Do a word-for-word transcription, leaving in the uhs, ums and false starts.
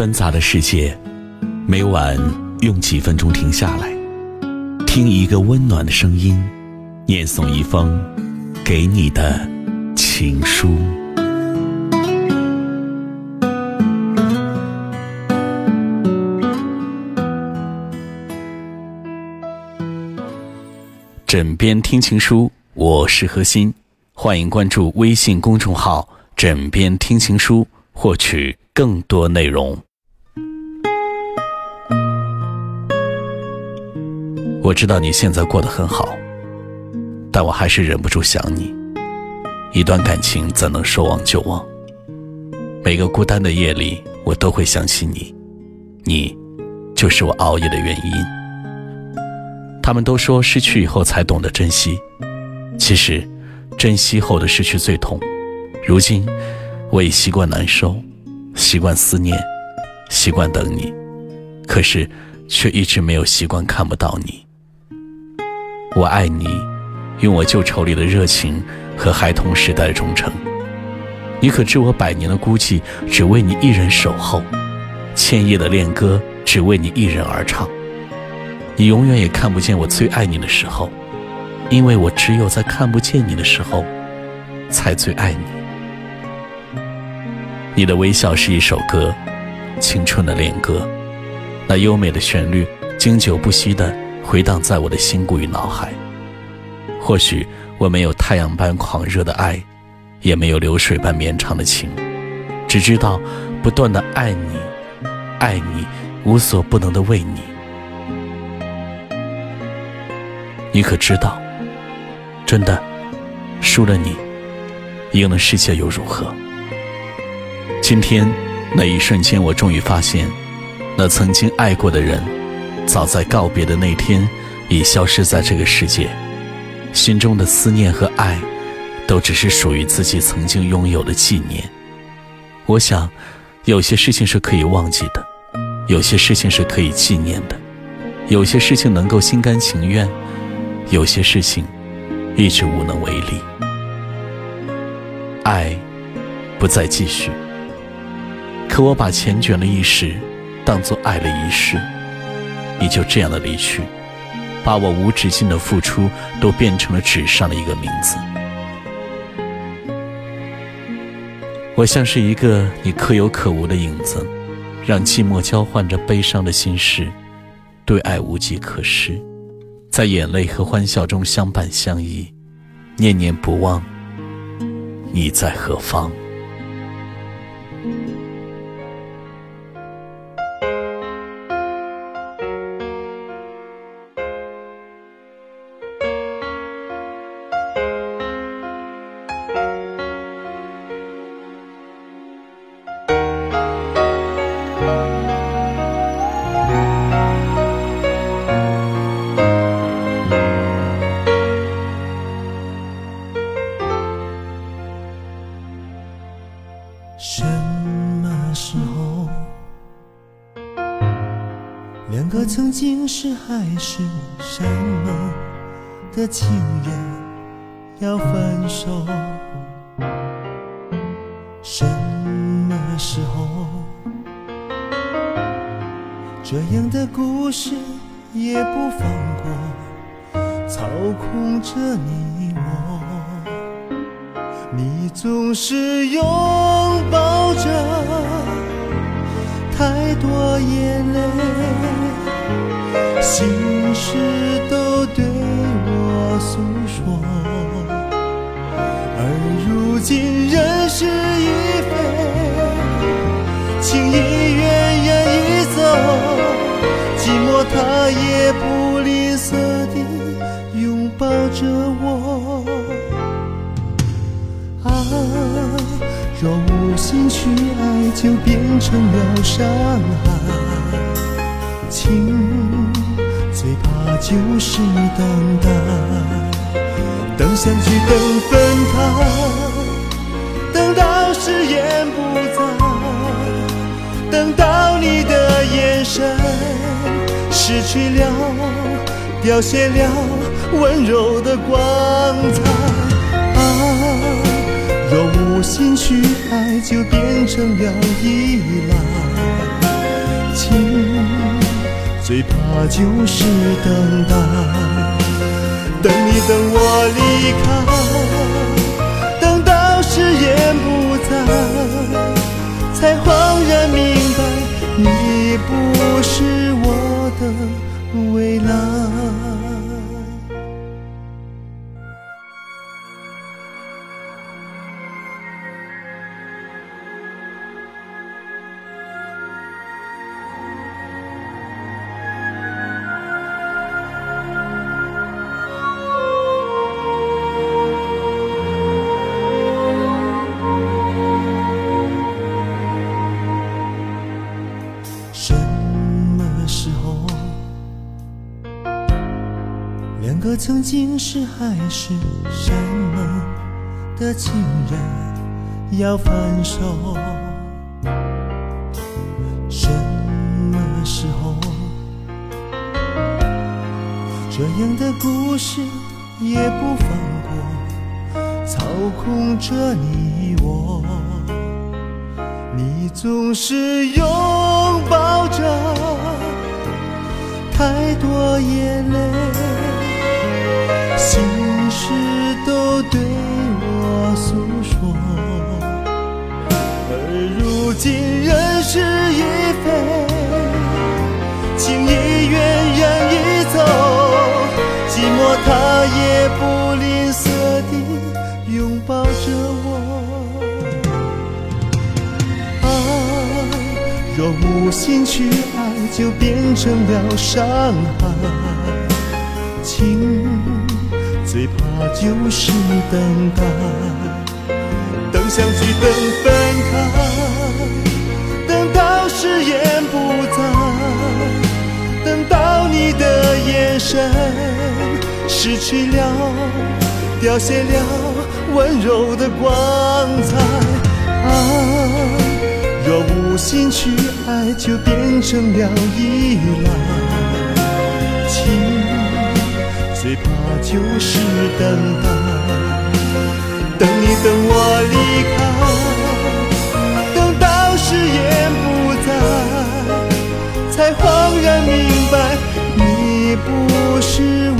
纷杂的世界，每晚用几分钟停下来，听一个温暖的声音，念诵一封给你的情书。枕边听情书，我是何欣，欢迎关注微信公众号枕边听情书，获取更多内容。我知道你现在过得很好，但我还是忍不住想你。一段感情怎能说忘就忘？每个孤单的夜里，我都会想起你，你就是我熬夜的原因。他们都说失去以后才懂得珍惜，其实珍惜后的失去最痛。如今我已习惯难受，习惯思念，习惯等你，可是却一直没有习惯看不到你。我爱你，用我旧愁里的热情和孩童时代的忠诚。你可知我百年的孤寂，只为你一人守候；千夜的恋歌，只为你一人而唱。你永远也看不见我最爱你的时候，因为我只有在看不见你的时候，才最爱你。你的微笑是一首歌，青春的恋歌，那优美的旋律经久不息地回荡在我的心骨与脑海。或许我没有太阳般狂热的爱，也没有流水般绵长的情，只知道不断地爱你，爱你，无所不能的为你。你可知道，真的，输了你，赢了世界又如何？今天那一瞬间，我终于发现，那曾经爱过的人，早在告别的那天已消失在这个世界。心中的思念和爱，都只是属于自己曾经拥有的纪念。我想，有些事情是可以忘记的，有些事情是可以纪念的，有些事情能够心甘情愿，有些事情一直无能为力。爱不再继续，可我把缱绻的一时当作爱了一世。你就这样的离去，把我无止境的付出都变成了纸上的一个名字。我像是一个你可有可无的影子，让寂寞交换着悲伤的心事，对爱无计可施，在眼泪和欢笑中相伴相依，念念不忘你在何方。什么时候，两个曾经是海誓山盟的情人要分手？什么时候，这样的故事也不放过，操控着你我。你总是拥抱着太多眼泪，心事都对我诉说，而如今人事已非，情已远远已走，寂寞它也不吝啬地拥抱着我。啊，若无心去爱，就变成了伤害。情最怕就是等待，等相聚，等分开，等到誓言不再，等到你的眼神失去了，凋谢了温柔的光彩。啊，若无心去爱，就变成了依赖。时，最怕就是等待。等你等我离开，等到誓言不在，才恍然明白，你不是我的未来。 曾经是海誓山盟的情人要分手，什么时候这样的故事也不放过，操控着你我。你总是拥抱着太多眼泪。 心事都对我诉说，而如今人事已非，情已远，人已走，寂寞它也不吝啬地拥抱着我。爱若无心去爱，就变成了伤害。情。 最怕就是等待，等相聚，等分开，等到誓言不在，等到你的眼神失去了，凋谢了温柔的光彩。爱若无心去爱，就变成了依赖。情。 最怕就是等待，等你等我离开，等到誓言不在，才恍然明白，你不是我。